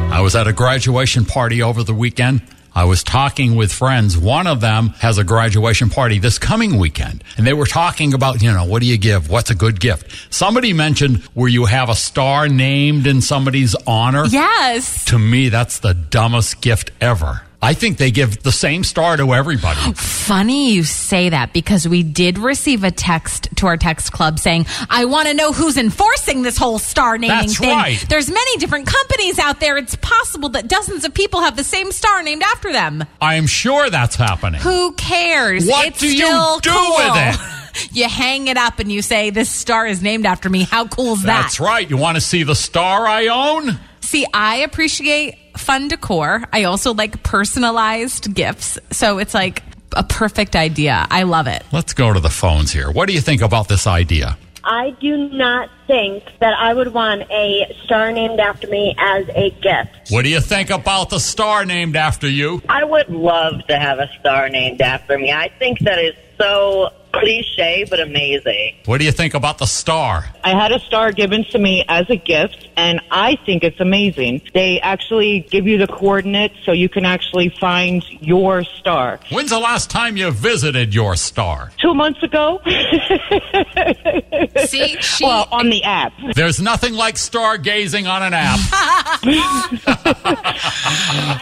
I was at a graduation party over the weekend. I was talking with friends. One of them has a graduation party this coming weekend. And they were talking about, what do you give? What's a good gift? Somebody mentioned where you have a star named in somebody's honor. Yes. To me, that's the dumbest gift ever. I think they give the same star to everybody. Funny you say that, because we did receive a text to our text club saying, I want to know who's enforcing this whole star naming thing. Right. There's many different companies out there. It's possible that dozens of people have the same star named after them. I am sure that's happening. Who cares? What it's do still you do cool. with it? You hang it up and you say, this star is named after me. How cool is that? That's right. You want to see the star I own? See, I appreciate fun decor. I also like personalized gifts. So it's like a perfect idea. I love it. Let's go to the phones here. What do you think about this idea? I do not think that I would want a star named after me as a gift. What do you think about the star named after you? I would love to have a star named after me. I think that is so cliche, but amazing. What do you think about the star? I had a star given to me as a gift, and I think it's amazing. They actually give you the coordinates so you can actually find your star. When's the last time you visited your star? 2 months ago. See? Well, on the app. There's nothing like stargazing on an app.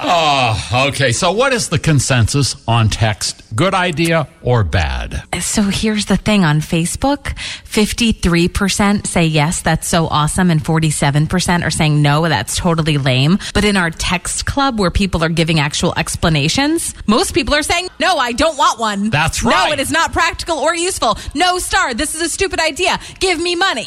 Oh, okay. So what is the consensus on text? Good idea or bad? So here's the thing on Facebook, 53% say yes, that's so awesome, and 47% are saying no, that's totally lame. But in our text club where people are giving actual explanations, most people are saying, no, I don't want one. That's right. No, it is not practical or useful. No star, this is a stupid idea. Give me money.